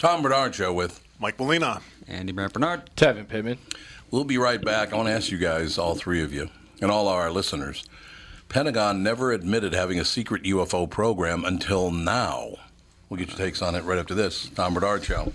Tom Bernard Show with Mike Molina, Andy Bernard, Tevin Pittman. We'll be right back. I want to ask you guys, all three of you, and all our listeners, Pentagon never admitted having a secret UFO program until now. We'll get your takes on it right after this. Tom Bernard Show.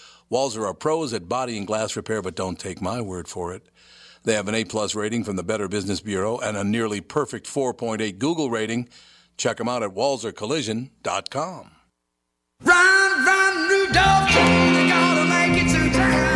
Walzer are pros at body and glass repair, but don't take my word for it. They have an A-plus rating from the Better Business Bureau and a nearly perfect 4.8 Google rating. Check them out at walzercollision.com. Run, Rudolph, you gotta make it to town.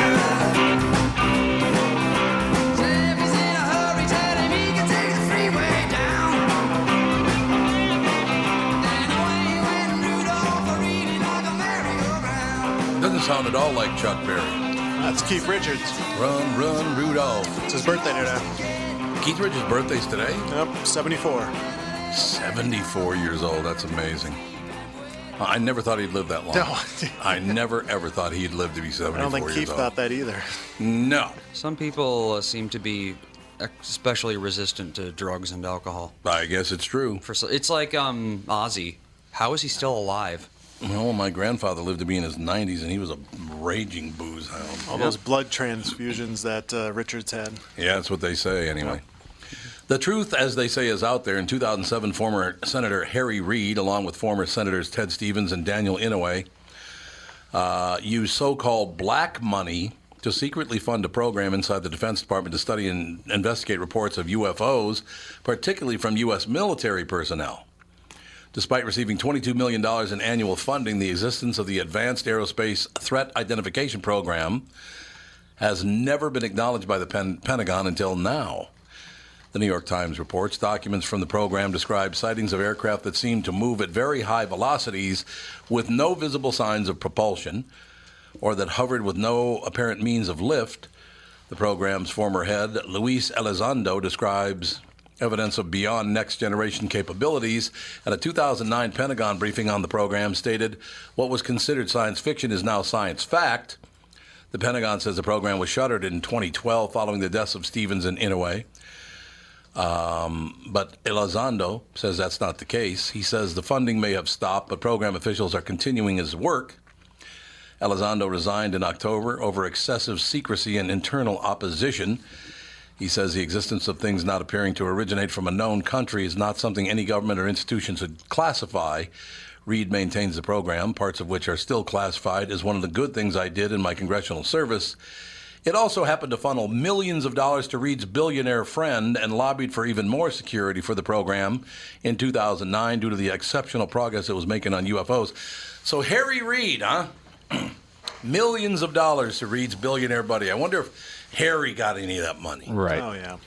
Doesn't sound at all like Chuck Berry. That's Keith Richards. Run, run, Rudolph. It's his birthday today. Keith Richards' birthday's today? Yep, 74. 74 years old. That's amazing. I never thought he'd live that long. No. I never, ever thought he'd live to be 74 years old. I don't think Keith thought that either. No. Some people seem to be especially resistant to drugs and alcohol. I guess it's true. It's like Ozzy. How is he still alive? Well, my grandfather lived to be in his 90s, and he was a raging booze hound. All those blood transfusions that Richards had. Yeah, that's what they say, anyway. Yeah. The truth, as they say, is out there. In 2007, former Senator Harry Reid, along with former Senators Ted Stevens and Daniel Inouye, used so-called black money to secretly fund a program inside the Defense Department to study and investigate reports of UFOs, particularly from U.S. military personnel. Despite receiving $22 million in annual funding, the existence of the Advanced Aerospace Threat Identification Program has never been acknowledged by the Pentagon until now. The New York Times reports documents from the program describe sightings of aircraft that seemed to move at very high velocities with no visible signs of propulsion or that hovered with no apparent means of lift. The program's former head, Luis Elizondo, describes evidence of beyond next-generation capabilities. At a 2009 Pentagon briefing on the program stated, what was considered science fiction is now science fact. The Pentagon says the program was shuttered in 2012 following the deaths of Stevens and Inouye. But Elizondo says that's not the case. He says the funding may have stopped, but program officials are continuing his work. Elizondo resigned in October over excessive secrecy and internal opposition. He says the existence of things not appearing to originate from a known country is not something any government or institution should classify. Reid maintains the program, parts of which are still classified, as one of the good things I did in my congressional service. It also happened to funnel millions of dollars to Reid's billionaire friend and lobbied for even more security for the program in 2009 due to the exceptional progress it was making on UFOs. So Harry Reid, huh? Millions of dollars to Reid's billionaire buddy. I wonder if Harry got any of that money. Right. Oh, yeah.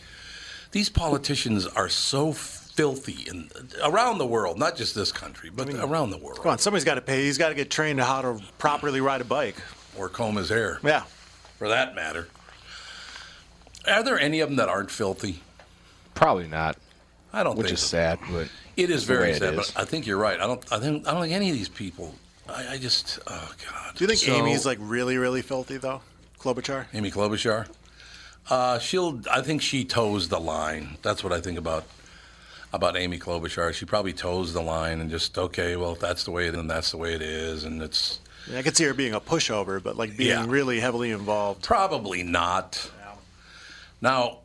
These politicians are so filthy in, around the world, not just this country, but around the world. Come on, somebody's got to pay. He's got to get trained how to properly ride a bike. Or comb his hair. Yeah. For that matter. Are there any of them that aren't filthy? Probably not. I don't think so. Which is sad, but it is very sad. But I think you're right. I don't think any of these people. I just, oh God. Do you think Amy's like really, really filthy though? Klobuchar. Amy Klobuchar. I think she toes the line. That's what I think about Amy Klobuchar. She probably toes the line and just okay. Well, if that's the way, then that's the way it is, and it's. I could see her being a pushover, but like being really heavily involved. Probably not. Yeah. Now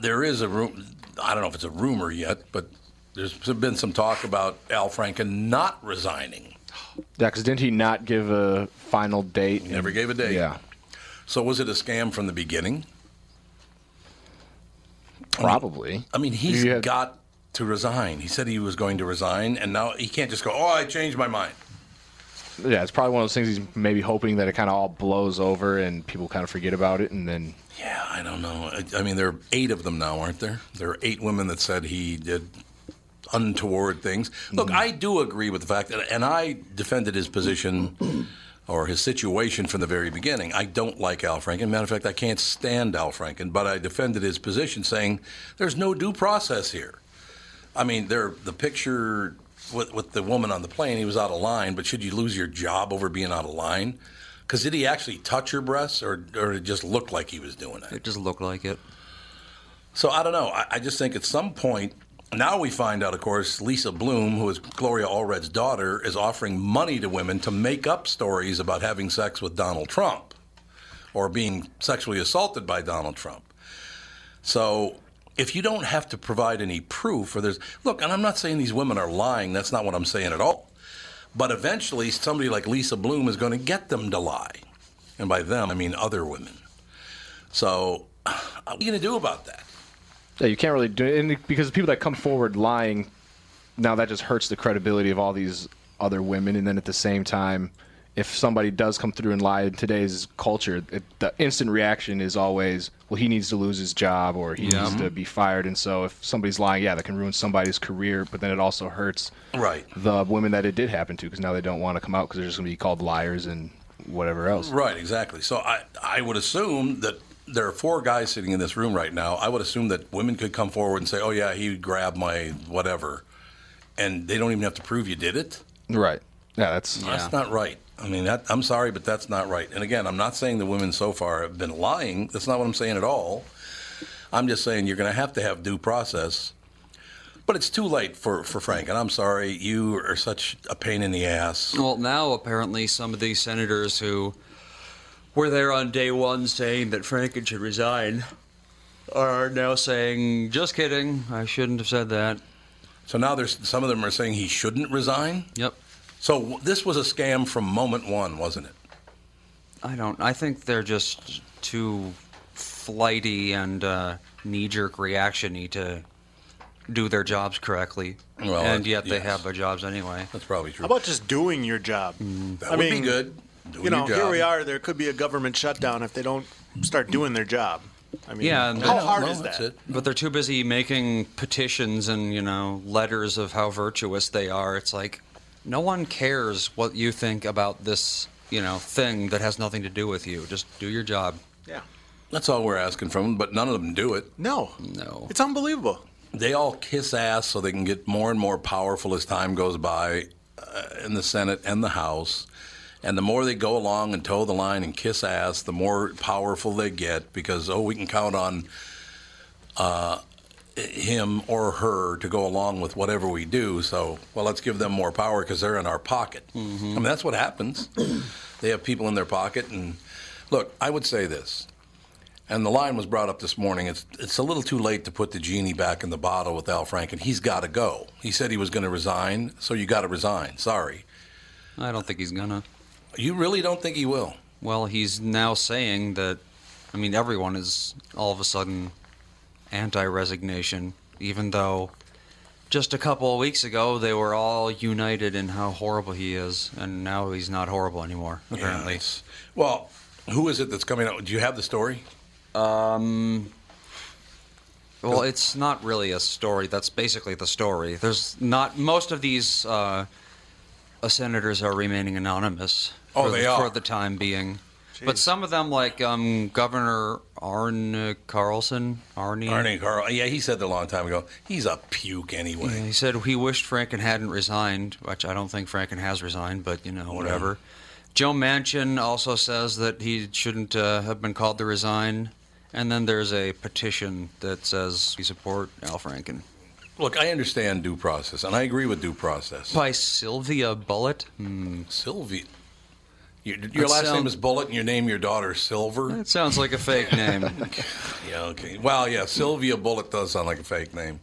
there is a room. I don't know if it's a rumor yet, but there's been some talk about Al Franken not resigning. Yeah, because didn't he not give a final date? He never gave a date. Yeah. So was it a scam from the beginning? Probably. I mean he's got to resign. He said he was going to resign, and now he can't just go, oh, I changed my mind. Yeah, it's probably one of those things he's maybe hoping that it kind of all blows over and people kind of forget about it, and then... Yeah, I don't know. I mean, there are 8 of them now, aren't there? There are 8 women that said he did untoward things. Look, I do agree with the fact that... And I defended his position or his situation from the very beginning. I don't like Al Franken. Matter of fact, I can't stand Al Franken, but I defended his position saying there's no due process here. I mean, the picture... With the woman on the plane, he was out of line, but should you lose your job over being out of line? Because did he actually touch her breasts, or it just looked like he was doing it? It just looked like it. So I don't know. I just think at some point, now we find out, of course, Lisa Bloom, who is Gloria Allred's daughter, is offering money to women to make up stories about having sex with Donald Trump or being sexually assaulted by Donald Trump. So... If you don't have to provide any proof, or there's look, and I'm not saying these women are lying. That's not what I'm saying at all. But eventually, somebody like Lisa Bloom is going to get them to lie, and by them, I mean other women. So, what are you going to do about that? Yeah, you can't really do it, and because the people that come forward lying, now that just hurts the credibility of all these other women. And then at the same time, if somebody does come through and lie in today's culture, the instant reaction is always, well, he needs to lose his job or he needs to be fired. And so if somebody's lying, that can ruin somebody's career, but then it also hurts the women that it did happen to, because now they don't want to come out because they're just going to be called liars and whatever else. Right, exactly. So I would assume that there are 4 guys sitting in this room right now. I would assume that women could come forward and say, oh, yeah, he grabbed my whatever, and they don't even have to prove you did it. Right. Yeah, that's not right. I mean, I'm sorry, but that's not right. And again, I'm not saying the women so far have been lying. That's not what I'm saying at all. I'm just saying you're going to have due process. But it's too late for Frank, and I'm sorry. You are such a pain in the ass. Well, now apparently some of these senators who were there on day one saying that Franken should resign are now saying, just kidding, I shouldn't have said that. So now there's some of them are saying he shouldn't resign? Yep. So this was a scam from moment one, wasn't it? I think they're just too flighty and knee-jerk reaction-y to do their jobs correctly. Well, and yet they have their jobs anyway. That's probably true. How about just doing your job? That would be good. Here we are. There could be a government shutdown if they don't start doing their job. I mean, how hard is that? But they're too busy making petitions and, letters of how virtuous they are. It's like... No one cares what you think about this, thing that has nothing to do with you. Just do your job. Yeah. That's all we're asking from them, but none of them do it. No. It's unbelievable. They all kiss ass so they can get more and more powerful as time goes by in the Senate and the House. And the more they go along and toe the line and kiss ass, the more powerful they get because, we can count on him or her to go along with whatever we do, so, let's give them more power because they're in our pocket. I mean, that's what happens. They have people in their pocket, and look, I would say this, and the line was brought up this morning, it's a little too late to put the genie back in the bottle with Al Franken. He's got to go. He said he was going to resign, so you got to resign. Sorry. I don't think he's going to. You really don't think he will? Well, he's now saying that, everyone is all of a sudden... anti-resignation, even though just a couple of weeks ago, they were all united in how horrible he is, and now he's not horrible anymore, apparently. Yes. Well, who is it that's coming out? Do you have the story? Well, it's not really a story. That's basically the story. There's not... Most of these senators are remaining anonymous. For the time being. Jeez. But some of them, like Governor Arne Carlson. Arne Carlson. Yeah, he said that a long time ago. He's a puke anyway. Yeah, he said he wished Franken hadn't resigned, which I don't think Franken has resigned, but, you know, whatever. Yeah. Joe Manchin also says that he shouldn't have been called to resign. And then there's a petition that says we support Al Franken. Look, I understand due process, and I agree with due process. By Sylvia Bullitt? Sylvia? Your last name is Bullitt, and you name your daughter Silver? That sounds like a fake name. Yeah, okay. Well, yeah, Sylvia Bullitt does sound like a fake name.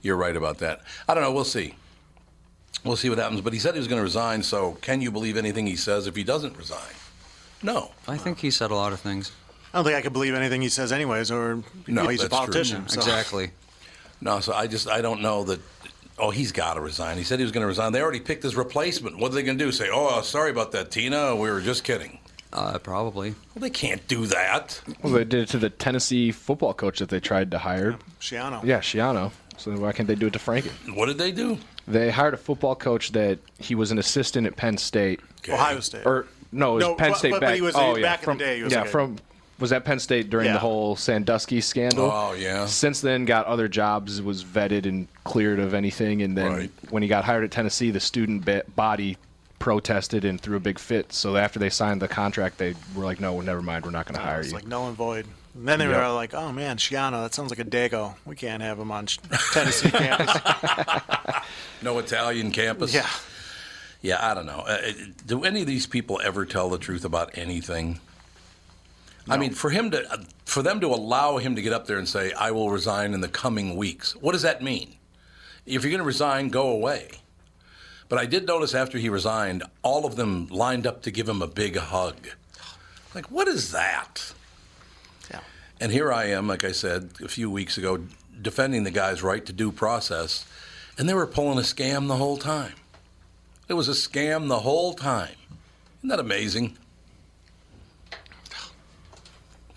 You're right about that. I don't know. We'll see. We'll see what happens. But he said he was going to resign, so can you believe anything he says if he doesn't resign? No. I think he said a lot of things. I don't think I could believe anything he says anyways, or he's a politician. So. Exactly. No, so I don't know that, he's got to resign. He said he was going to resign. They already picked his replacement. What are they going to do? Say, sorry about that, Tina. We were just kidding. Probably. Well, they can't do that. Well, they did it to the Tennessee football coach that they tried to hire. Schiano. Yeah, Schiano. So why can't they do it to Franken? What did they do? They hired a football coach that he was an assistant at Penn State. Okay. Ohio State. Penn State back. But he was back in the day. He was was at Penn State during the whole Sandusky scandal. Oh, yeah. Since then, got other jobs, was vetted and cleared of anything. And then when he got hired at Tennessee, the student body protested and threw a big fit. So after they signed the contract, they were like, no, never mind. We're not going to hire you. It's like null and void. And then they were like, oh, man, Schiano, that sounds like a Dago. We can't have him on Tennessee campus. No Italian campus? Yeah. Yeah, I don't know. Do any of these people ever tell the truth about anything? No. I mean, for them to allow him to get up there and say, I will resign in the coming weeks, what does that mean? If you're going to resign, go away. But I did notice after he resigned, all of them lined up to give him a big hug. Like, what is that? Yeah. And here I am, like I said a few weeks ago, defending the guy's right to due process, and they were pulling a scam the whole time. It was a scam the whole time. Isn't that amazing?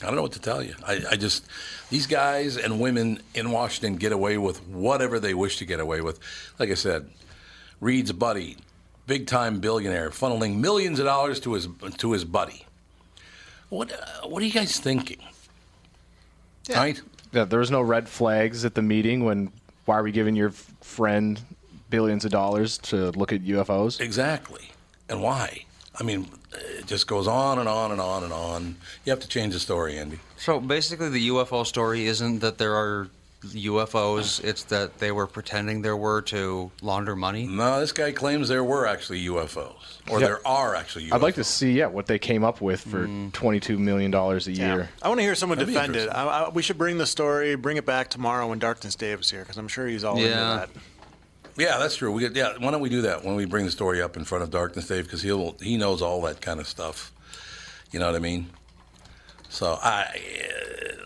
I don't know what to tell you. I just, these guys and women in Washington get away with whatever they wish to get away with. Like I said, Reid's buddy, big-time billionaire, funneling millions of dollars to his buddy. What are you guys thinking? Yeah. Right? Yeah, there was no red flags at the meeting when, why are we giving your friend billions of dollars to look at UFOs? Exactly. And why? I mean, it just goes on and on and on and on. You have to change the story, Andy. So basically the UFO story isn't that there are UFOs, it's that they were pretending there were to launder money? No, this guy claims there were actually UFOs, or there are actually UFOs. I'd like to see, what they came up with for $22 million a year. I want to hear someone defend it. We should bring the story, bring it back tomorrow when Darkness Dave is here, because I'm sure he's all into that. Yeah, that's true. Why don't we do that when we bring the story up in front of Darkness Dave, because he knows all that kind of stuff. You know what I mean? So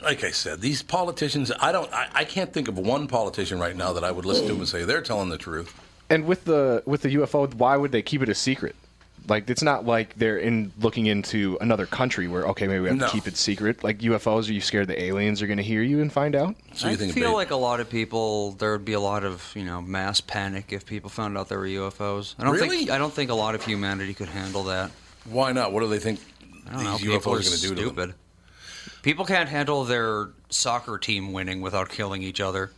like I said, these politicians. I can't think of one politician right now that I would listen to and say they're telling the truth. And with the UFO, why would they keep it a secret? Like, it's not like they're looking into another country where, maybe we have to keep it secret. Like, UFOs, are you scared the aliens are going to hear you and find out? So I feel like a lot of people, there would be a lot of, mass panic if people found out there were UFOs. I don't think a lot of humanity could handle that. Why not? What do they think UFOs are going to do to them? People can't handle their soccer team winning without killing each other.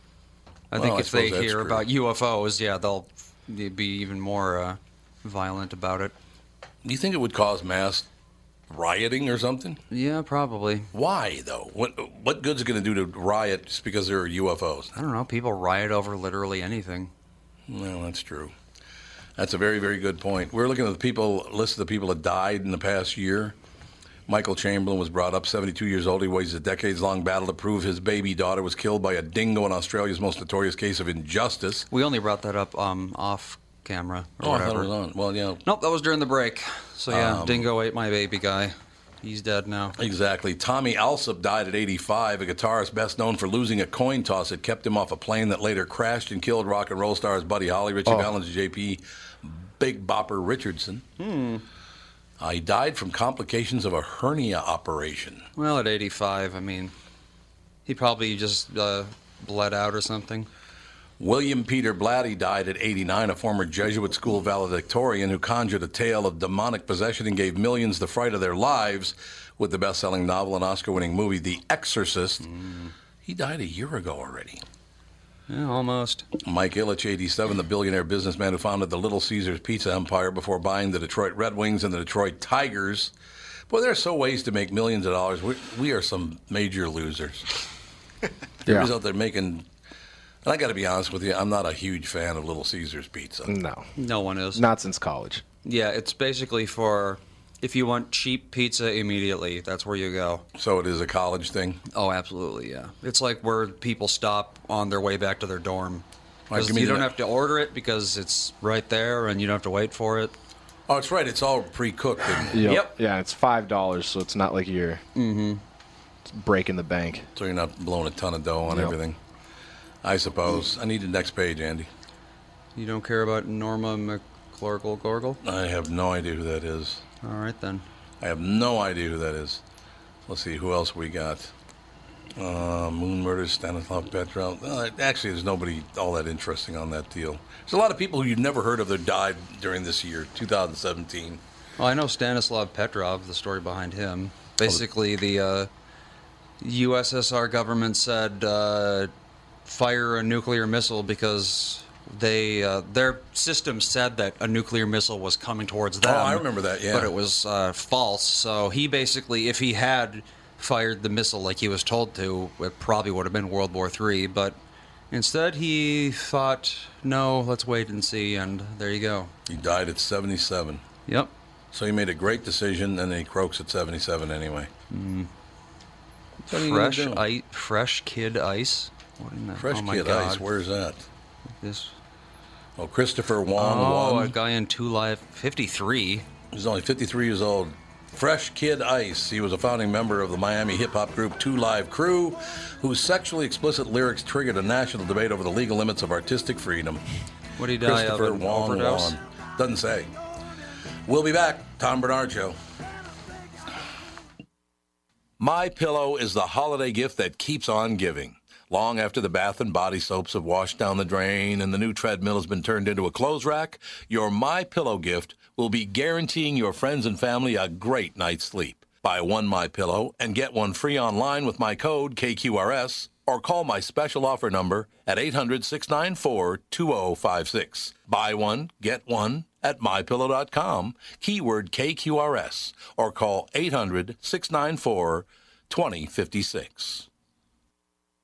I think if they hear about UFOs, they'll be even more violent about it. Do you think it would cause mass rioting or something? Yeah, probably. Why, though? What good's it going to do to riot just because there are UFOs? I don't know. People riot over literally anything. Well, that's true. That's a very, very good point. We're looking at list of the people that died in the past year. Michael Chamberlain was brought up, 72 years old. He waged a decades-long battle to prove his baby daughter was killed by a dingo in Australia's most notorious case of injustice. We only brought that up off camera or whatever. I thought it was on. Well, yeah. Nope, that was during the break. So, dingo ate my baby guy. He's dead now. Exactly. Tommy Alsop died at 85, a guitarist best known for losing a coin toss that kept him off a plane that later crashed and killed rock and roll stars Buddy Holly, Richie Valens, and J.P. Big Bopper Richardson. He died from complications of a hernia operation. Well, at 85, I mean, he probably just bled out or something. William Peter Blatty died at 89, a former Jesuit school valedictorian who conjured a tale of demonic possession and gave millions the fright of their lives with the best-selling novel and Oscar-winning movie, The Exorcist. He died a year ago already. Yeah, almost. Mike Ilitch, 87, the billionaire businessman who founded the Little Caesars Pizza Empire before buying the Detroit Red Wings and the Detroit Tigers. Boy, there are so ways to make millions of dollars. We are some major losers. Everybody's out there making... And I got to be honest with you, I'm not a huge fan of Little Caesars Pizza. No. No one is. Not since college. Yeah, it's basically for if you want cheap pizza immediately, that's where you go. So it is a college thing? Oh, absolutely, yeah. It's like where people stop on their way back to their dorm. Right, you don't have to order it because it's right there and you don't have to wait for it. Oh, it's right. It's all pre-cooked, isn't it? Yep. Yeah, it's $5, so it's not like you're breaking the bank. So you're not blowing a ton of dough on everything. I suppose. I need the next page, Andy. You don't care about Norma McClurgle Gorgle? I have no idea who that is. All right, then. I have no idea who that is. Let's see, who else we got? Moon Murders, Stanislav Petrov. Actually, there's nobody all that interesting on that deal. There's a lot of people who you've never heard of that died during this year, 2017. Well, I know Stanislav Petrov, the story behind him. Basically, the USSR government said... fire a nuclear missile because they their system said that a nuclear missile was coming towards them. Oh, I remember that, yeah. But it was false. So he basically, if he had fired the missile like he was told to, it probably would have been World War III. But instead he thought, no, let's wait and see, and there you go. He died at 77. Yep. So he made a great decision, and then he croaks at 77 anyway. Fresh Kid Ice. Fresh Kid Ice, where's that? This. Oh, Christopher Wong Won. Oh, a guy in 2 Live, 53. He's only 53 years old. Fresh Kid Ice. He was a founding member of the Miami hip-hop group 2 Live Crew, whose sexually explicit lyrics triggered a national debate over the legal limits of artistic freedom. What did he die of? Christopher Wong Won. Doesn't say. We'll be back. Tom Bernard Show. MyPillow is the holiday gift that keeps on giving. Long after the bath and body soaps have washed down the drain and the new treadmill has been turned into a clothes rack, your MyPillow gift will be guaranteeing your friends and family a great night's sleep. Buy one MyPillow and get one free online with my code KQRS or call my special offer number at 800-694-2056. Buy one, get one at MyPillow.com, keyword KQRS, or call 800-694-2056.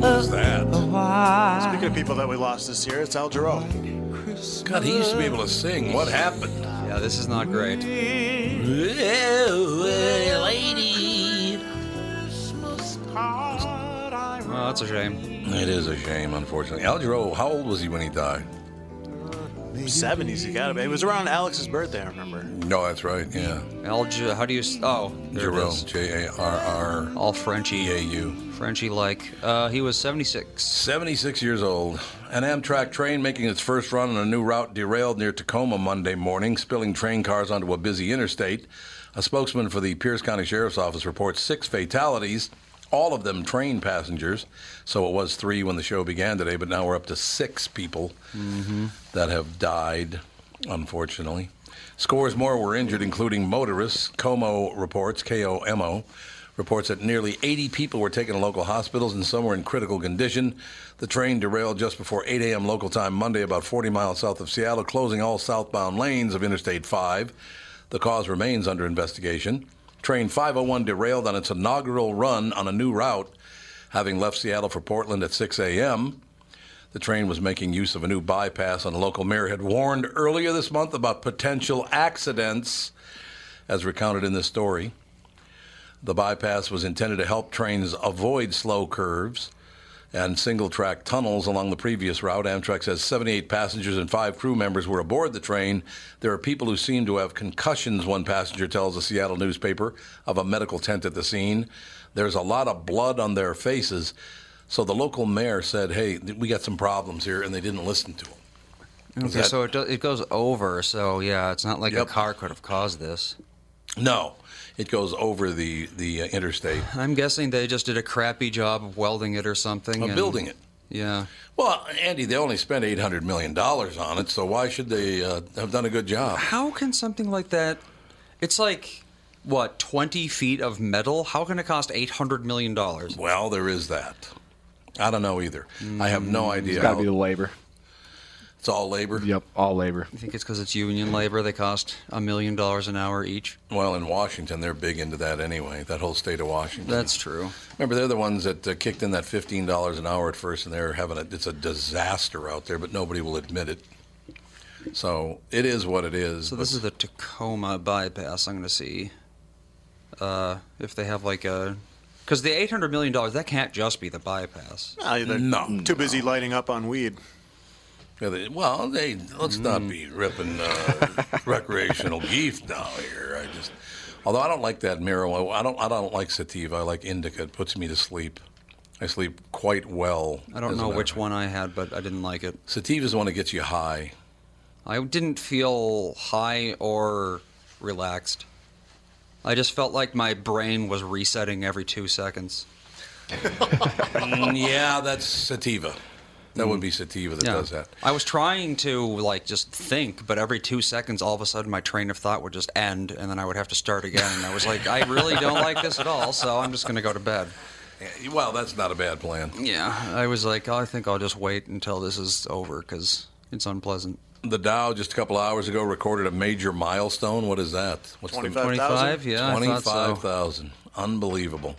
was that? Speaking of people that we lost this year, it's Al Jarreau. God, he used to be able to sing. What happened? Yeah, this is not great. Well, that's a shame. It is a shame, unfortunately. Al Jarreau, how old was he when he died? 70s, you gotta be. It was around Alex's birthday, I remember. No, that's right, yeah. How do you... Oh, there it is. Jarreau. All Frenchy. E-A-U. Frenchy-like. He was 76. 76 years old. An Amtrak train making its first run on a new route derailed near Tacoma Monday morning, spilling train cars onto a busy interstate. A spokesman for the Pierce County Sheriff's Office reports 6 fatalities, all of them train passengers. So it was 3 when the show began today, but now we're up to 6 people that have died, unfortunately. Scores more were injured, including motorists. KOMO reports, K-O-M-O, reports that nearly 80 people were taken to local hospitals and some were in critical condition. The train derailed just before 8 a.m. local time Monday, about 40 miles south of Seattle, closing all southbound lanes of Interstate 5. The cause remains under investigation. Train 501 derailed on its inaugural run on a new route, having left Seattle for Portland at 6 a.m. The train was making use of a new bypass, and a local mayor had warned earlier this month about potential accidents, as recounted in this story. The bypass was intended to help trains avoid slow curves and single-track tunnels along the previous route. Amtrak says 78 passengers and 5 crew members were aboard the train. There are people who seem to have concussions, one passenger tells a Seattle newspaper, of a medical tent at the scene. There's a lot of blood on their faces. So the local mayor said, hey, we got some problems here, and they didn't listen to him. Okay, so it goes over, so yeah, it's not like a car could have caused this. No. It goes over the interstate. I'm guessing they just did a crappy job of welding it or something. Building it. Yeah. Well, Andy, they only spent $800 million on it, so why should they have done a good job? How can something like that... It's like, what, 20 feet of metal? How can it cost $800 million? Well, there is that. I don't know either. I have no idea. It's got to be the labor. It's all labor? Yep, all labor. You think it's because it's union labor? They cost $1 million an hour each? Well, in Washington, they're big into that anyway, that whole state of Washington. That's true. Remember, they're the ones that kicked in that $15 an hour at first, and they're having it's a disaster out there, but nobody will admit it. So it is what it is. So this is the Tacoma bypass. I'm going to see if they have like a... Because the $800 million, that can't just be the bypass. No. Too busy lighting up on weed. Well, let's not be ripping recreational geef down here. Although I don't like that marijuana. I don't like sativa. I like indica. It puts me to sleep. I sleep quite well. I don't know which one I had, but I didn't like it. Sativa is the one that gets you high. I didn't feel high or relaxed. I just felt like my brain was resetting every 2 seconds. Yeah, that's sativa. That would be sativa that does that. I was trying to, just think, but every 2 seconds, all of a sudden, my train of thought would just end, and then I would have to start again. And I was like, I really don't like this at all, so I'm just going to go to bed. Well, that's not a bad plan. Yeah. I was like, I think I'll just wait until this is over, because it's unpleasant. The Dow, just a couple hours ago, recorded a major milestone. What is that? What's 25,000? Yeah, 25,000. Unbelievable.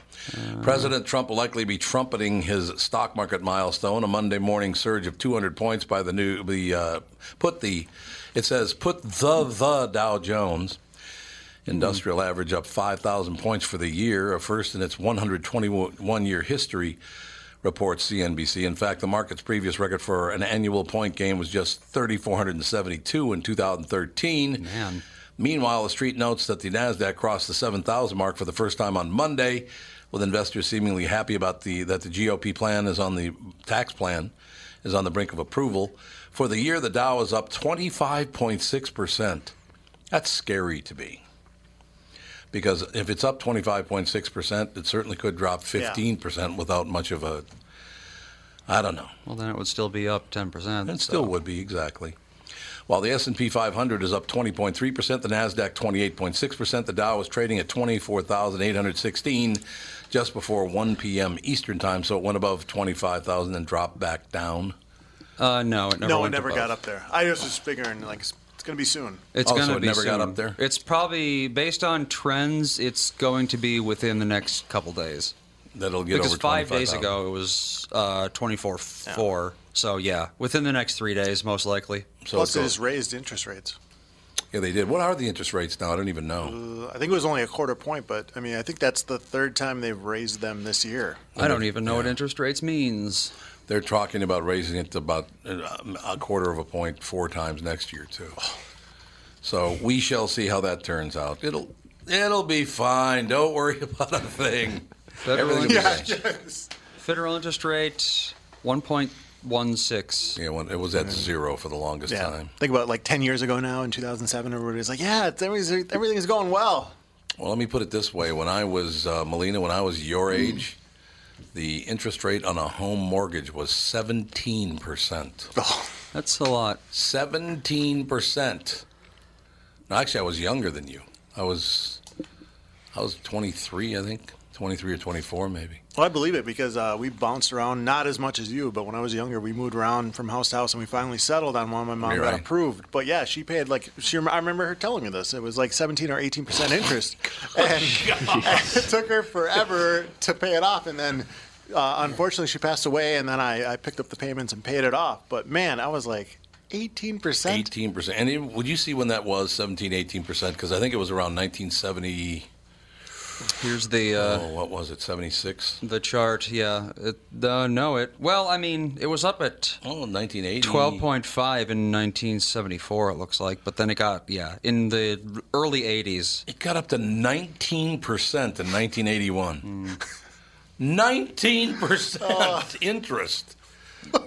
President Trump will likely be trumpeting his stock market milestone. A Monday morning surge of 200 points by the Dow Jones Industrial Average up 5,000 points for the year, a first in its 121-year history, reports CNBC. In fact, the market's previous record for an annual point gain was just 3,472 in 2013. Man. Meanwhile, the street notes that the NASDAQ crossed the 7,000 mark for the first time on Monday, with investors seemingly happy about that the GOP plan is on the brink of approval. For the year, the Dow is up 25.6%. That's scary to me, because if it's up 25.6%, it certainly could drop 15% without much of a, I don't know. Well, then it would still be up 10%. It still would be, exactly. While the S&P 500 is up 20.3%, the NASDAQ 28.6%, the Dow is trading at 24,816 just before 1 p.m. Eastern time, so it went above 25,000 and dropped back down. No, it never got up there. I just was figuring, it's going to be soon. It never got up there? It's probably, based on trends, it's going to be within the next couple days. That'll get over 25,000. Because 5 days ago, it was 24.4. So, yeah, within the next 3 days, most likely. So plus, it has raised interest rates. Yeah, they did. What are the interest rates now? I don't even know. I think it was only a quarter point, but, I think that's the 3rd time they've raised them this year. I don't even know what interest rates means. They're talking about raising it to about a quarter of a point 4 times next year, too. So we shall see how that turns out. It'll be fine. Don't worry about a thing. Federal interest rate, 1.16. Yeah, it was at zero for the longest time. Think about it, like 10 years ago now in 2007, everybody was like, yeah, everything's going well. Well, let me put it this way. When I was, Molina, when I was your age, the interest rate on a home mortgage was 17%. Oh, that's a lot. 17%. No, actually, I was younger than you. I was 23, I think. 23 or 24, maybe. Well, I believe it because we bounced around, not as much as you, but when I was younger, we moved around from house to house, and we finally settled on one. My mom got approved. But, yeah, she paid, like, I remember her telling me this. It was like 17 or 18% interest. and it took her forever to pay it off. And then, unfortunately, she passed away, and then I picked up the payments and paid it off. But, man, I was like... 18%? 18%. And would you see when that was, 17, 18%? Because I think it was around 1970. Here's the... what was it, 76? The chart, yeah. Well, I mean, it was up at 1980. 12.5 in 1974, it looks like. But then it got, in the early 80s. It got up to 19% in 1981. 19% interest.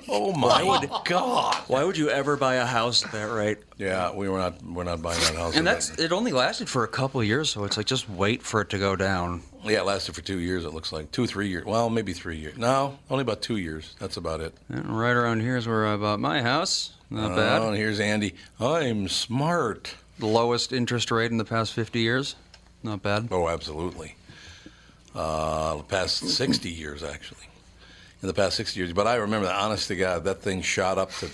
Oh my God! Why would you ever buy a house at that rate? Yeah, we're not buying that house. And it only lasted for a couple of years, so it's like just wait for it to go down. Yeah, it lasted for 2 years. It looks like 2, 3 years. Well, maybe 3 years. No, only about 2 years. That's about it. And right around here is where I bought my house. Not bad. And here's Andy. I'm smart. The lowest interest rate in the past 50 years. Not bad. Oh, absolutely. The past 60 years, actually. In the past 60 years. But I remember that, honest to God, that thing shot up to...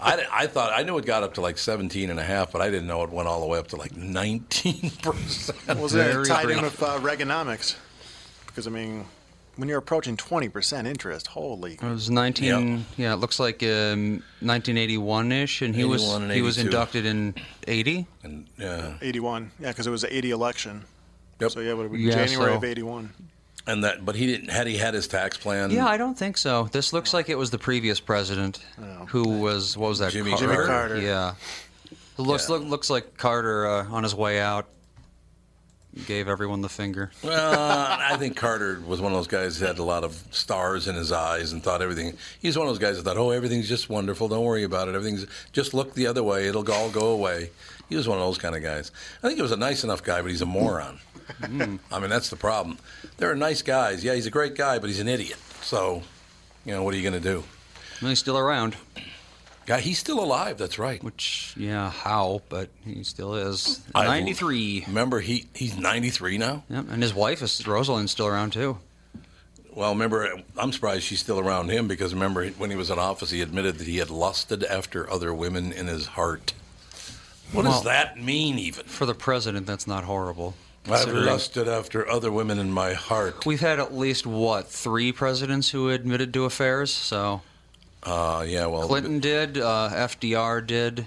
I thought... I knew it got up to like 17.5, but I didn't know it went all the way up to like 19%. Was it tied in with Reaganomics? Because, I mean, when you're approaching 20% interest, holy... It was 19... Yep. Yeah, it looks like 1981-ish, and he was inducted in 80? 81. Yeah, because it was the 80 election. Yep. So, yeah, it would have been January of 81. And but he didn't. Had he had his tax plan? Yeah, I don't think so. This looks like it was the previous president who was. What was that? Jimmy Carter. Yeah, it looks like Carter on his way out gave everyone the finger. Well, I think Carter was one of those guys who had a lot of stars in his eyes and thought everything. He's one of those guys that thought, everything's just wonderful. Don't worry about it. Everything's just look the other way. It'll all go away. He was one of those kind of guys. I think he was a nice enough guy, but he's a moron. I mean, that's the problem. There are nice guys. Yeah, he's a great guy, but he's an idiot. So, what are you going to do? And he's still around. Yeah, he's still alive. That's right. Which, how? But he still is. 93. Remember, he's 93 now. Yep, and his wife is Rosalind's still around too. Well, remember, I'm surprised she's still around him because remember when he was in office, he admitted that he had lusted after other women in his heart. What does that mean, even? For the president, that's not horrible. I've lusted after other women in my heart. We've had at least, 3 presidents who admitted to affairs, so... Clinton did, FDR did,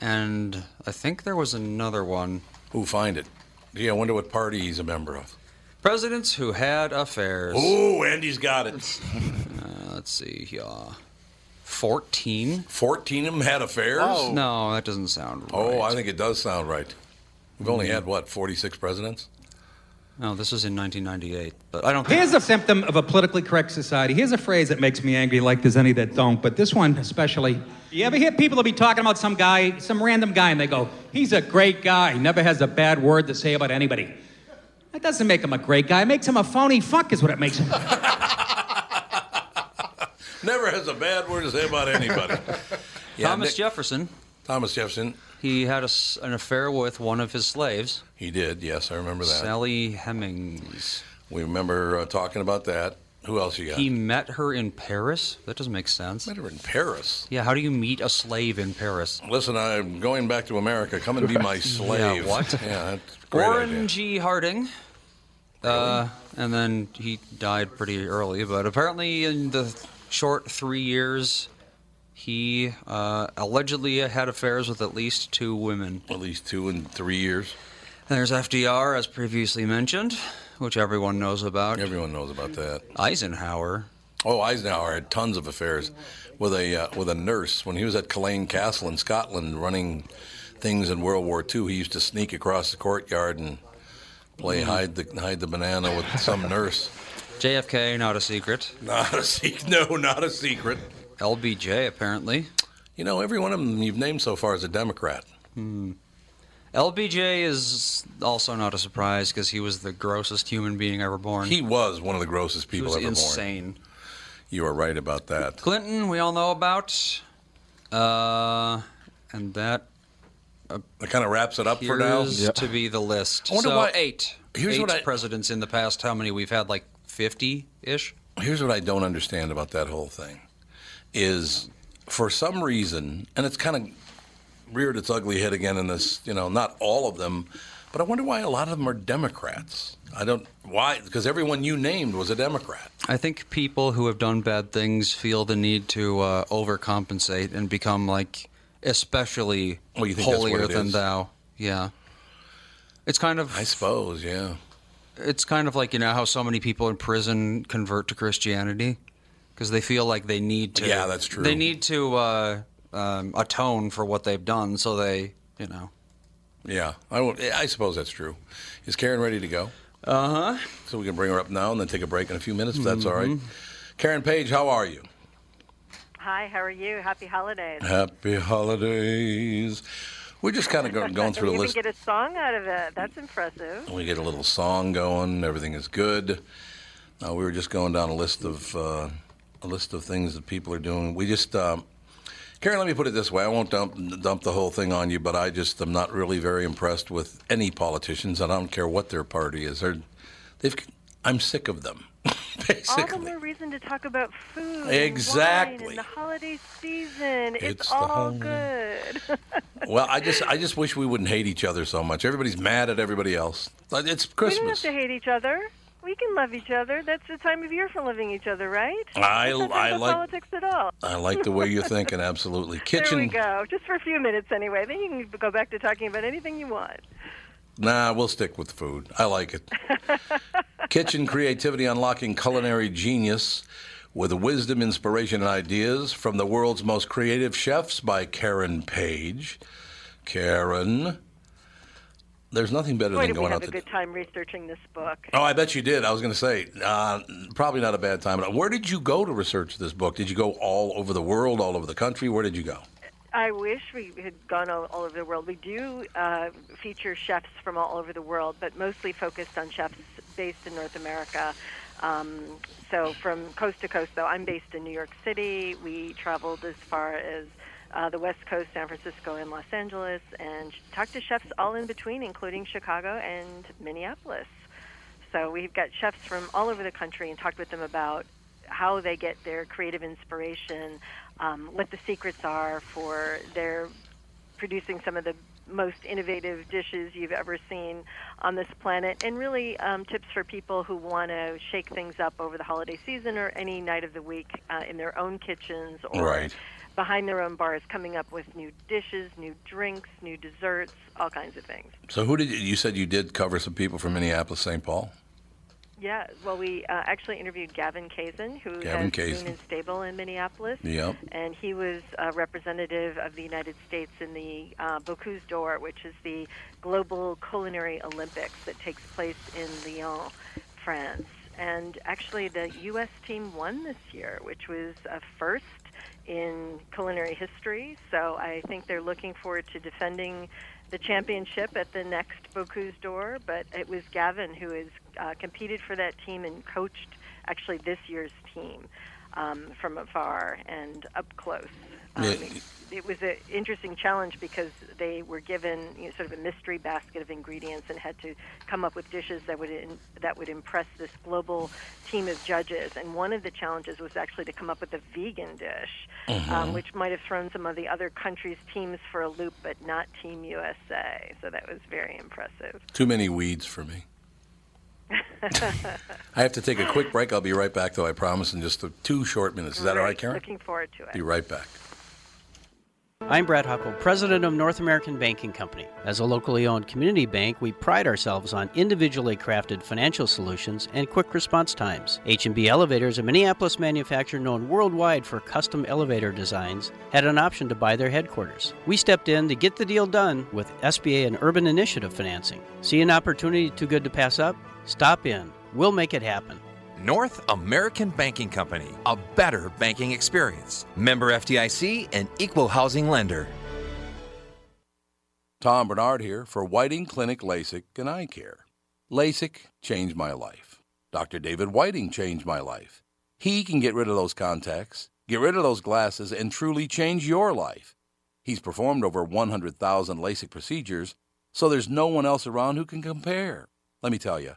and I think there was another one. Who find it? Yeah, I wonder what party he's a member of. Presidents who had affairs. Oh, Andy's got it. Let's see here. 14? 14 of them had affairs? Oh. No, that doesn't sound right. Oh, I think it does sound right. We've only had, 46 presidents? No, this was in 1998, but I don't think... Here's a symptom of a politically correct society. Here's a phrase that makes me angry, like there's any that don't, but this one especially. You ever hear people that be talking about some guy, some random guy, and they go, he's a great guy, he never has a bad word to say about anybody. That doesn't make him a great guy. It makes him a phony fuck is what it makes him. Never has a bad word to say about anybody. Thomas Jefferson... He had an affair with one of his slaves. He did, yes, I remember that. Sally Hemings. We remember talking about that. Who else you got? He met her in Paris? That doesn't make sense. Met her in Paris? Yeah, how do you meet a slave in Paris? Listen, I'm going back to America. Come and be my slave. Yeah, what? Yeah, that's a great idea. G. Harding. Really? And then he died pretty early, but apparently in the short 3 years... He allegedly had affairs with at least 2 women. At least 2 in 3 years. And there's FDR, as previously mentioned, which everyone knows about. Everyone knows about that. Eisenhower. Oh, Eisenhower had tons of affairs with a nurse. When he was at Culzean Castle in Scotland running things in World War II, he used to sneak across the courtyard and play hide the banana with some nurse. JFK, not a secret. Not a secret. LBJ, apparently. You know, every one of them you've named so far is a Democrat. Hmm. LBJ is also not a surprise because he was the grossest human being ever born. He was one of the grossest people ever born. He was insane. You are right about that. Clinton, we all know about. And that... that kind of wraps it up for now. Appears to be the list. I wonder why... Eight presidents in the past. How many we've had, like 50-ish? Here's what I don't understand about that whole thing. Is, for some reason, and it's kind of... reared its ugly head again in this, not all of them, but I wonder why a lot of them are Democrats. Because everyone you named was a Democrat. I think people who have done bad things feel the need to overcompensate and become, especially holier than thou. Yeah. It's kind of... I suppose, yeah. It's kind of like, how so many people in prison convert to Christianity because they feel like they need to... Yeah, that's true. They need to... atone for what they've done, so they, Yeah, I suppose that's true. Is Karen ready to go? Uh-huh. So we can bring her up now and then take a break in a few minutes, if that's all right. Karen Page, how are you? Hi, how are you? Happy holidays. Happy holidays. We're just kind of going through the list. We get a song out of it. That's impressive. We get a little song going. Everything is good. We were just going down a list of things that people are doing. We just... Karen, let me put it this way. I won't dump the whole thing on you, but I just am not really very impressed with any politicians, and I don't care what their party is. I'm sick of them, basically. All the more reason to talk about food and wine and the holiday season. It's all good. Well, I just wish we wouldn't hate each other so much. Everybody's mad at everybody else. It's Christmas. We don't have to hate each other. We can love each other. That's the time of year for loving each other, right? I like politics at all. I like the way you're thinking. Absolutely. Kitchen. There we go. Just for a few minutes, anyway. Then you can go back to talking about anything you want. Nah, we'll stick with food. I like it. Kitchen creativity, unlocking culinary genius with wisdom, inspiration, and ideas from the world's most creative chefs by Karen Page. Karen. There's nothing better than going out to... Boy, did we have a good time researching this book. Oh, I bet you did. I was going to say, probably not a bad time. Where did you go to research this book? Did you go all over the world, all over the country? Where did you go? I wish we had gone all over the world. We do feature chefs from all over the world, but mostly focused on chefs based in North America. So from coast to coast, though, I'm based in New York City. We traveled as far as... the West Coast, San Francisco, and Los Angeles, and talked to chefs all in between, including Chicago and Minneapolis. So we've got chefs from all over the country and talked with them about how they get their creative inspiration, what the secrets are for their producing some of the most innovative dishes you've ever seen on this planet, and really tips for people who want to shake things up over the holiday season or any night of the week in their own kitchens or... Right. Behind their own bars, coming up with new dishes, new drinks, new desserts, all kinds of things. So who did you said you did cover some people from Minneapolis, St. Paul? Yeah, well, we actually interviewed Gavin Kazin, who has Moon and Stable in Minneapolis. Yep. And he was a representative of the United States in the Bocuse d'Or, which is the global culinary Olympics that takes place in Lyon, France. And actually the U.S. team won this year, which was a first in culinary history, so I think they're looking forward to defending the championship at the next Bocuse d'Or. But it was Gavin who has competed for that team and coached actually this year's team from afar and up close. It was an interesting challenge because they were given sort of a mystery basket of ingredients and had to come up with dishes that would impress this global team of judges. And one of the challenges was actually to come up with a vegan dish, which might have thrown some of the other countries' teams for a loop, but not Team USA. So that was very impressive. Too many weeds for me. I have to take a quick break. I'll be right back, though, I promise, in just 2 short minutes. Is that all right, Karen? Looking forward to it. Be right back. I'm Brad Huckle, president of North American Banking Company. As a locally owned community bank, we pride ourselves on individually crafted financial solutions and quick response times. H&B Elevators, a Minneapolis manufacturer known worldwide for custom elevator designs, had an option to buy their headquarters. We stepped in to get the deal done with SBA and Urban Initiative financing. See an opportunity too good to pass up? Stop in. We'll make it happen. North American Banking Company, a better banking experience. Member FDIC and equal housing lender. Tom Bernard here for Whiting Clinic LASIK and Eye Care. LASIK changed my life. Dr. David Whiting changed my life. He can get rid of those contacts, get rid of those glasses, and truly change your life. He's performed over 100,000 LASIK procedures, so there's no one else around who can compare. Let me tell you,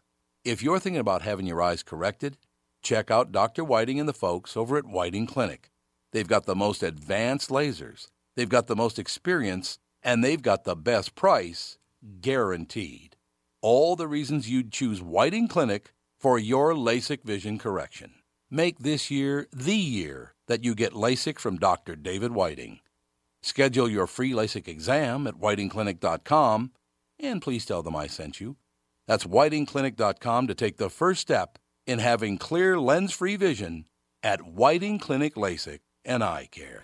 if you're thinking about having your eyes corrected, check out Dr. Whiting and the folks over at Whiting Clinic. They've got the most advanced lasers, they've got the most experience, and they've got the best price, guaranteed. All the reasons you'd choose Whiting Clinic for your LASIK vision correction. Make this year the year that you get LASIK from Dr. David Whiting. Schedule your free LASIK exam at whitingclinic.com, and please tell them I sent you. That's whitingclinic.com to take the first step in having clear lens-free vision at Whiting Clinic LASIK and Eye Care.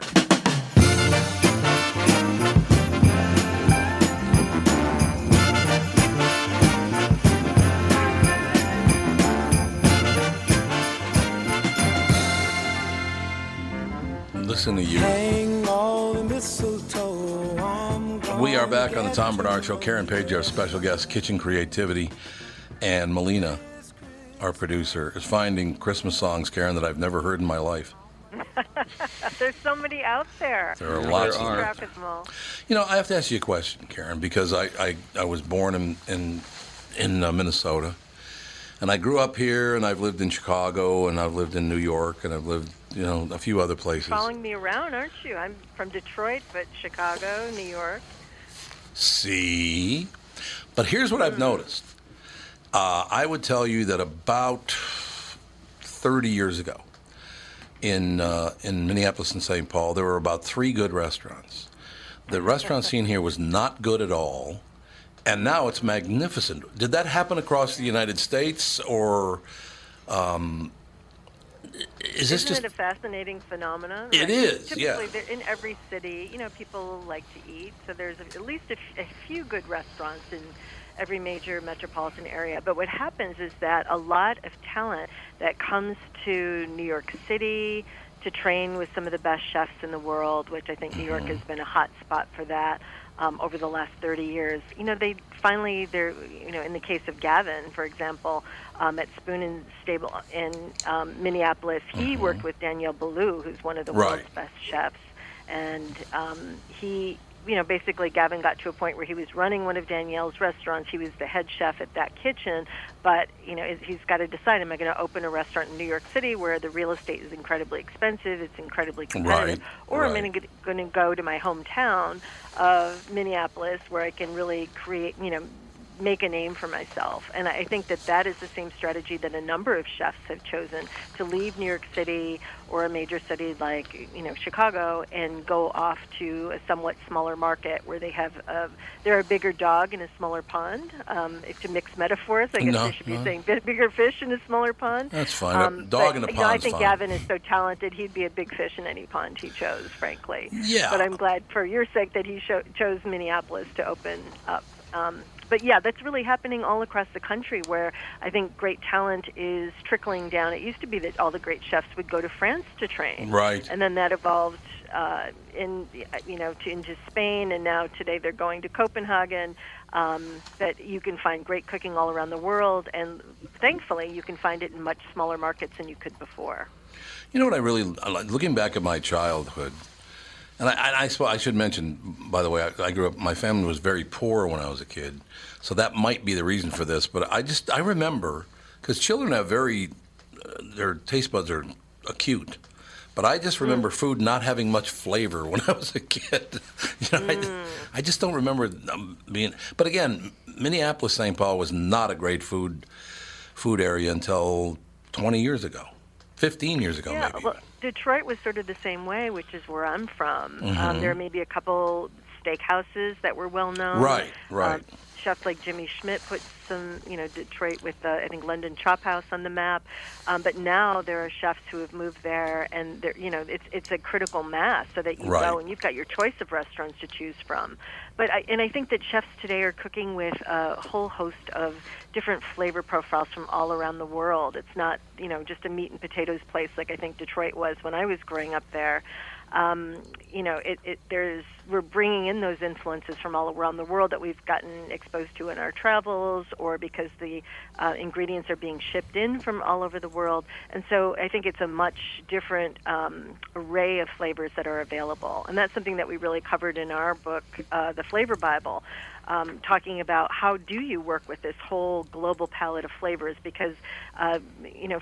Listen to you. Hang all the mistletoe on. We are back on the Tom Bernard Show. Karen Page, our special guest, Kitchen Creativity, and Molina, our producer, is finding Christmas songs, Karen, that I've never heard in my life. There's so many out there. There are lots of them. You know, I have to ask you a question, Karen, because I was born in Minnesota, and I grew up here, and I've lived in Chicago, and I've lived in New York, and I've lived, you know, a few other places. You're following me around, aren't you? I'm from Detroit, but Chicago, New York. See, but here's what I've noticed. I would tell you that about 30 years ago, in Minneapolis and St. Paul, there were about 3 good restaurants. The restaurant scene here was not good at all, and now it's magnificent. Did that happen across the United States, or is this just... Isn't it a fascinating phenomenon? Right? It is, Typically, in every city, you know, people like to eat, so there's at least a few good restaurants in every major metropolitan area. But what happens is that a lot of talent that comes to New York City to train with some of the best chefs in the world, which I think New York has been a hot spot for that over the last 30 years. You know, in the case of Gavin, for example, at Spoon and Stable in Minneapolis, he worked with Daniel Boulud, who's one of the world's best chefs. And basically Gavin got to a point where he was running one of Danielle's restaurants. He was the head chef at that kitchen, but, you know, he's got to decide, am I going to open a restaurant in New York City where the real estate is incredibly expensive, it's incredibly competitive, or am I going to go to my hometown of Minneapolis where I can really create, you know, make a name for myself. And I think that that is the same strategy that a number of chefs have chosen, to leave New York City or a major city like, you know, Chicago, and go off to a somewhat smaller market where they have they're a bigger dog in a smaller pond. To mix metaphors, I guess they should be saying bigger fish in a smaller pond. That's fine. Dog in a pond. I think Gavin is so talented, he'd be a big fish in any pond he chose, frankly. Yeah. But I'm glad for your sake that he chose Minneapolis to open up. But, yeah, that's really happening all across the country, where I think great talent is trickling down. It used to be that all the great chefs would go to France to train. Right. And then that evolved into Spain, and now today they're going to Copenhagen. That you can find great cooking all around the world, and thankfully you can find it in much smaller markets than you could before. You know what I really – looking back at my childhood – and I should mention, by the way, I grew up, my family was very poor when I was a kid, so that might be the reason for this. But I remember, because children have their taste buds are acute. But I just remember food not having much flavor when I was a kid. You know, I just don't remember being, but again, Minneapolis, St. Paul was not a great food area until 20 years ago, 15 years ago maybe. Well, Detroit was sort of the same way, which is where I'm from. Mm-hmm. There are maybe a couple steakhouses that were well known. Right. Chefs like Jimmy Schmidt put some, Detroit with I think London Chop House on the map. But now there are chefs who have moved there, and it's a critical mass so that you go and you've got your choice of restaurants to choose from. But I think that chefs today are cooking with a whole host of different flavor profiles from all around the world. It's not just a meat and potatoes place like I think Detroit was when I was growing up there. We're bringing in those influences from all around the world that we've gotten exposed to in our travels, or because the ingredients are being shipped in from all over the world. And so I think it's a much different array of flavors that are available. And that's something that we really covered in our book, The Flavor Bible, talking about how do you work with this whole global palette of flavors, because,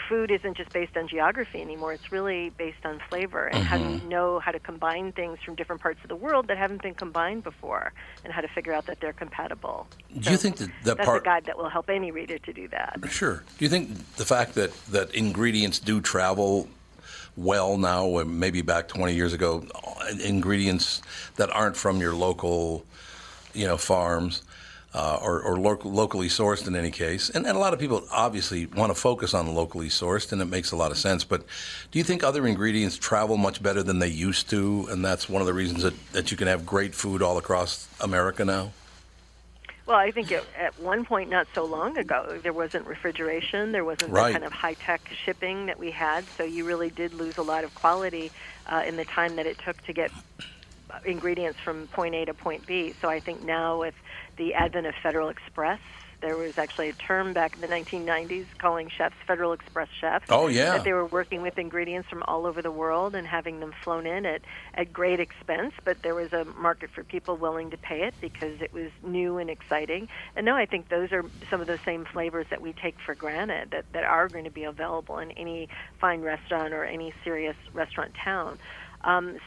food isn't just based on geography anymore. It's really based on flavor and how do you know how to combine things from different parts of the world that haven't been combined before, and how to figure out that they're compatible. Do you think that's a guide that will help any reader to do that? Sure. Do you think the fact that ingredients do travel well now, maybe back 20 years ago, ingredients that aren't from your local, farms or locally sourced in any case, and a lot of people obviously want to focus on locally sourced, and it makes a lot of sense, but do you think other ingredients travel much better than they used to, and that's one of the reasons that you can have great food all across America now? Well, I think at one point not so long ago, there wasn't refrigeration. There wasn't the kind of high-tech shipping that we had, so you really did lose a lot of quality in the time that it took to get ingredients from point A to point B. So I think now with the advent of Federal Express, there was actually a term back in the 1990s calling chefs Federal Express chefs. Oh, yeah. That they were working with ingredients from all over the world and having them flown in at great expense, but there was a market for people willing to pay it because it was new and exciting. And no, I think those are some of those same flavors that we take for granted that are going to be available in any fine restaurant or any serious restaurant town.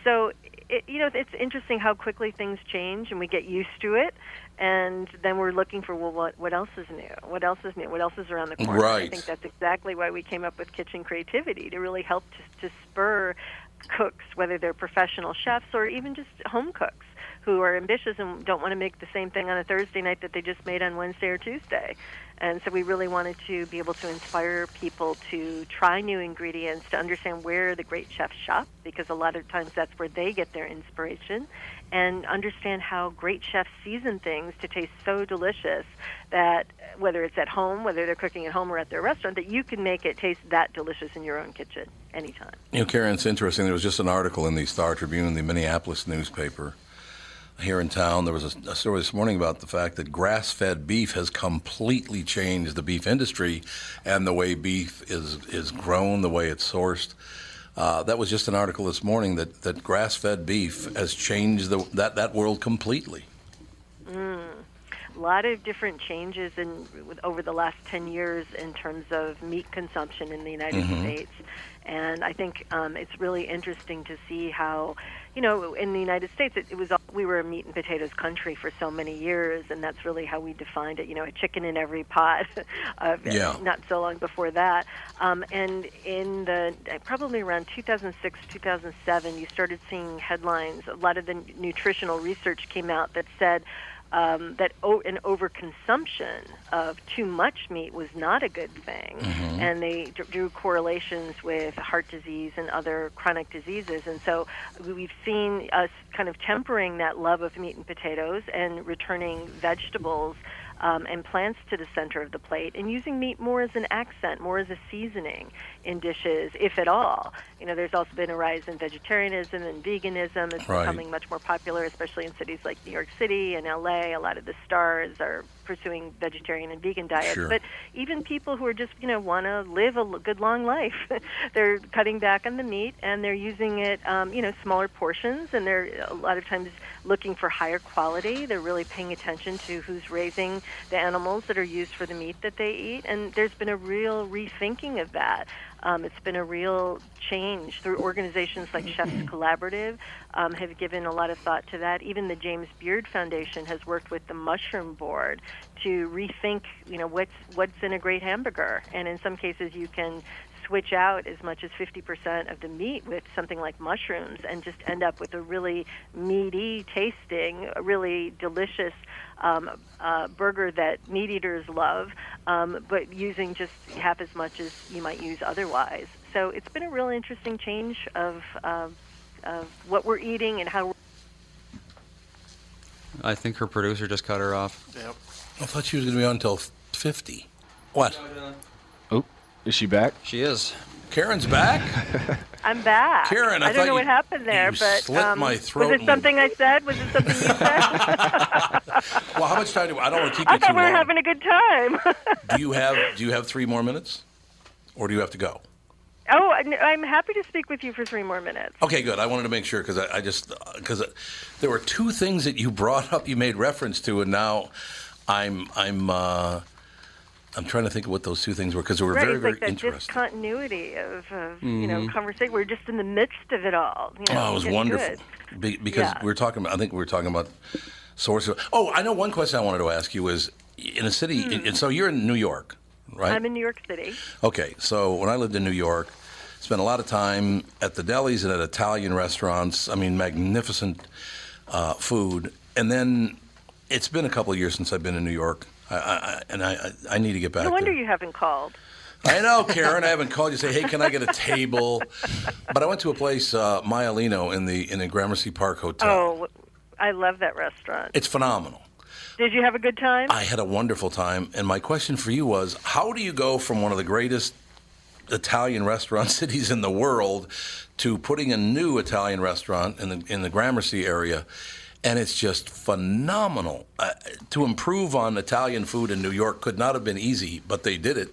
So, it's interesting how quickly things change, and we get used to it, and then we're looking for, what else is new? What else is new? What else is around the corner? Right. I think that's exactly why we came up with kitchen creativity, to really help to spur cooks, whether they're professional chefs or even just home cooks who are ambitious and don't want to make the same thing on a Thursday night that they just made on Wednesday or Tuesday. And so we really wanted to be able to inspire people to try new ingredients, to understand where the great chefs shop, because a lot of times that's where they get their inspiration, and understand how great chefs season things to taste so delicious that whether it's at home, whether they're cooking at home or at their restaurant, that you can make it taste that delicious in your own kitchen anytime. Karen, it's interesting. There was just an article in the Star Tribune, the Minneapolis newspaper, here in town. There was a story this morning about the fact that grass-fed beef has completely changed the beef industry and the way beef is grown, the way it's sourced. That was just an article this morning that grass-fed beef has changed that world completely. A lot of different changes over the last 10 years in terms of meat consumption in the United States. And I think it's really interesting to see how, in the United States, we were a meat and potatoes country for so many years, and that's really how we defined it, a chicken in every pot, not so long before that. And in probably around 2006, 2007, you started seeing headlines. A lot of the nutritional research came out that said, that an overconsumption of too much meat was not a good thing, and they drew correlations with heart disease and other chronic diseases. And so we've seen us kind of tempering that love of meat and potatoes and returning vegetables and plants to the center of the plate, and using meat more as an accent, more as a seasoning in dishes, if at all. There's also been a rise in vegetarianism and veganism. It's becoming much more popular, especially in cities like New York City and L.A. A lot of the stars are pursuing vegetarian and vegan diets. Sure. But even people who are just, want to live a good, long life, they're cutting back on the meat, and they're using it, smaller portions, and they're a lot of times looking for higher quality. They're really paying attention to who's raising the animals that are used for the meat that they eat, and there's been a real rethinking of that. It's been a real change through organizations like Chefs Collaborative have given a lot of thought to that. Even the James Beard Foundation has worked with the Mushroom Board to rethink what's in a great hamburger, and in some cases you can switch out as much as 50% of the meat with something like mushrooms and just end up with a really meaty tasting, really delicious burger that meat eaters love, but using just half as much as you might use otherwise. So it's been a real interesting change of what we're eating and how we're... I think her producer just cut her off. Yep. I thought she was going to be on until 50. What? Oh, is she back? She is. Karen's back? I'm back. Karen, I don't know what happened there, but my throat. Was it something I said? Was it something you said? Well, how much time do I don't want to keep you too long. I thought we were having a good time. Do you have 3 more minutes, or do you have to go? Oh, I'm happy to speak with you for 3 more minutes. Okay, good. I wanted to make sure because I just there were 2 things that you brought up, you made reference to, and now I'm trying to think of what those 2 things were because they were very, very interesting. Right, it's like that discontinuity of conversation. We're just in the midst of it all. You know, oh, it was wonderful because we were talking about. I think we were talking about sources. Oh, I know one question I wanted to ask you is in a city. And so you're in New York, right? I'm in New York City. Okay, so when I lived in New York, spent a lot of time at the delis and at Italian restaurants. I mean, magnificent food. And then it's been a couple of years since I've been in New York. I need to get back. No wonder you haven't called. I know, Karen. I haven't called you. Say, hey, can I get a table? But I went to a place, Maialino, in the Gramercy Park Hotel. Oh, I love that restaurant. It's phenomenal. Did you have a good time? I had a wonderful time. And my question for you was, how do you go from one of the greatest Italian restaurant cities in the world to putting a new Italian restaurant in the Gramercy area? And it's just phenomenal. To improve on Italian food in New York could not have been easy, but they did it.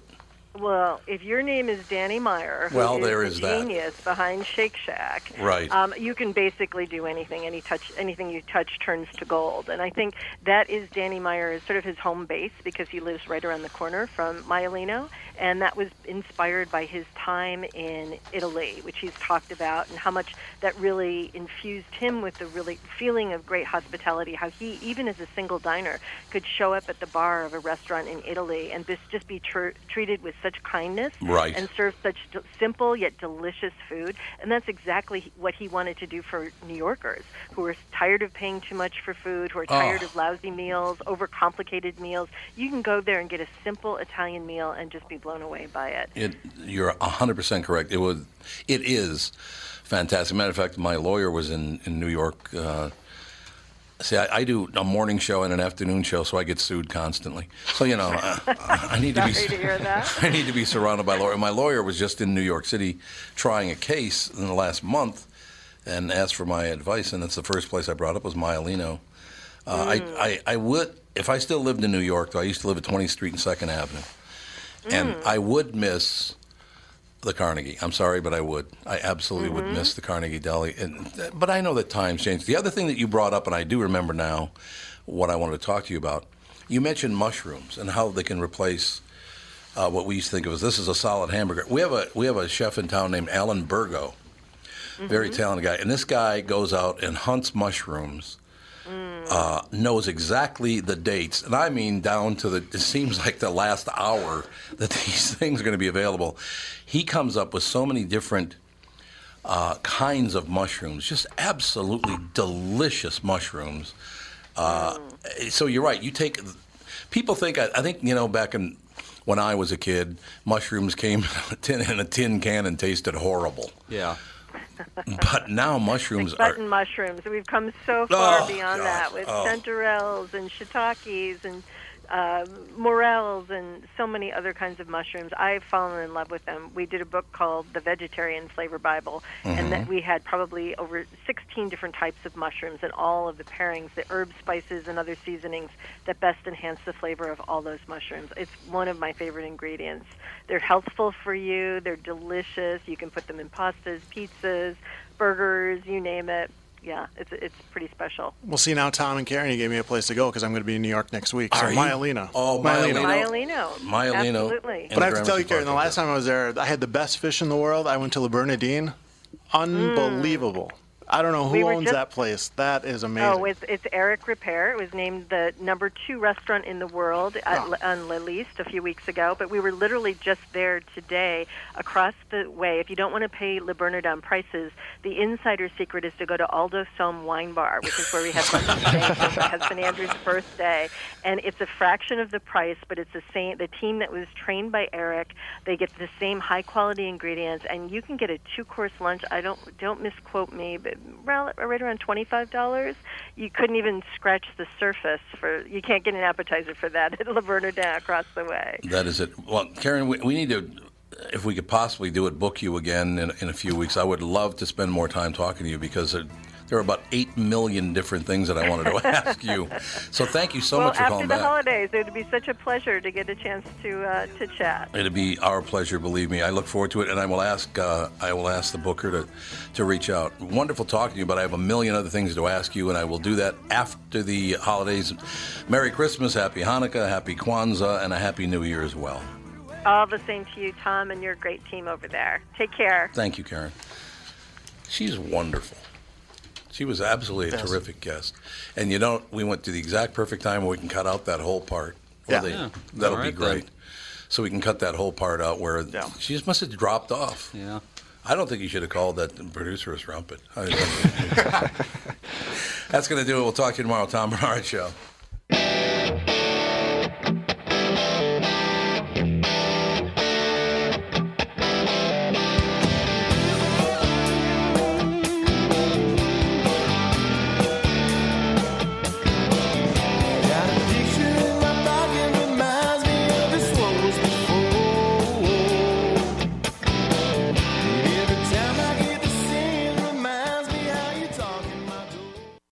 Well, if your name is Danny Meyer, who is the genius behind Shake Shack, right? You can basically do anything. Anything you touch turns to gold. And I think that is Danny Meyer is sort of his home base because he lives right around the corner from Maialino, and that was inspired by his time in Italy, which he's talked about, and how much that really infused him with the really feeling of great hospitality. How he, even as a single diner, could show up at the bar of a restaurant in Italy and just be treated with such kindness, right, and serve such simple yet delicious food. And that's exactly what he wanted to do for New Yorkers who are tired of paying too much for food, who are tired of lousy meals, overcomplicated meals. You can go there and get a simple Italian meal and just be blown away by it. You're 100% correct. It is fantastic. Matter of fact, my lawyer was in New York. See, I do a morning show and an afternoon show, so I get sued constantly. So I need to be. Sorry to hear that. I need to be surrounded by lawyers. My lawyer was just in New York City trying a case in the last month, and asked for my advice. And that's the first place I brought up was Maialino. I would, if I still lived in New York, though. I used to live at 20th Street and 2nd Avenue, and I would miss the Carnegie. I'm sorry, but I would. I absolutely would miss the Carnegie Deli. But I know that times change. The other thing that you brought up, and I do remember now what I wanted to talk to you about, you mentioned mushrooms and how they can replace what we used to think of as this is a solid hamburger. We have a chef in town named Alan Burgo, very talented guy. And this guy goes out and hunts mushrooms, knows exactly the dates. And I mean down to it seems like the last hour that these things are going to be available. He comes up with so many different kinds of mushrooms, just absolutely delicious mushrooms. So you're right. People think, I think, back in when I was a kid, mushrooms came in a tin can and tasted horrible. Yeah. But now mushrooms are... button mushrooms. We've come so far beyond that with chanterelles and shiitakes and morels and so many other kinds of mushrooms. I've fallen in love with them. We did a book called The Vegetarian Flavor Bible, and that we had probably over 16 different types of mushrooms and all of the pairings, the herbs, spices, and other seasonings that best enhance the flavor of all those mushrooms. It's one of my favorite ingredients. They're healthful for you. They're delicious. You can put them in pastas, pizzas, burgers, you name it. Yeah, it's pretty special. Well, see, now Tom and Karen, you gave me a place to go because I'm going to be in New York next week. So Maialino. Oh, Maialino. Absolutely. But I have to tell you, Karen, the last time I was there, I had the best fish in the world. I went to La Bernardine. Unbelievable. I don't know who owns that place. That is amazing. Oh, it's Eric Repair. It was named the #2 restaurant in the world on La Liste a few weeks ago. But we were literally just there today across the way. If you don't want to pay Le Bernard on prices, the insider secret is to go to Aldo Somme Wine Bar, which is where we had lunch today for my husband Andrew's birthday. And it's a fraction of the price, but it's the same. The team that was trained by Eric, they get the same high-quality ingredients, and you can get a two-course lunch. I don't misquote me, but right around $25. You couldn't even scratch the surface for. You can't get an appetizer for that at Le Bernard down across the way. That is it. Well, Karen, we need to, if we could possibly do it, book you again in a few weeks. I would love to spend more time talking to you because there are about 8 million different things that I wanted to ask you. So thank you so much for calling back. Well, after the holidays, it would be such a pleasure to get a chance to chat. It would be our pleasure, believe me. I look forward to it, and I will ask the booker to reach out. Wonderful talking to you, but I have a million other things to ask you, and I will do that after the holidays. Merry Christmas, Happy Hanukkah, Happy Kwanzaa, and a Happy New Year as well. All the same to you, Tom, and your great team over there. Take care. Thank you, Karen. She's wonderful. She was absolutely a terrific guest. And we went to the exact perfect time where we can cut out that whole part. That'll be great. Then. So we can cut that whole part out where she just must have dropped off. Yeah. I don't think you should have called that producer a strumpet. That's going to do it. We'll talk to you tomorrow. Tom Bernard Show.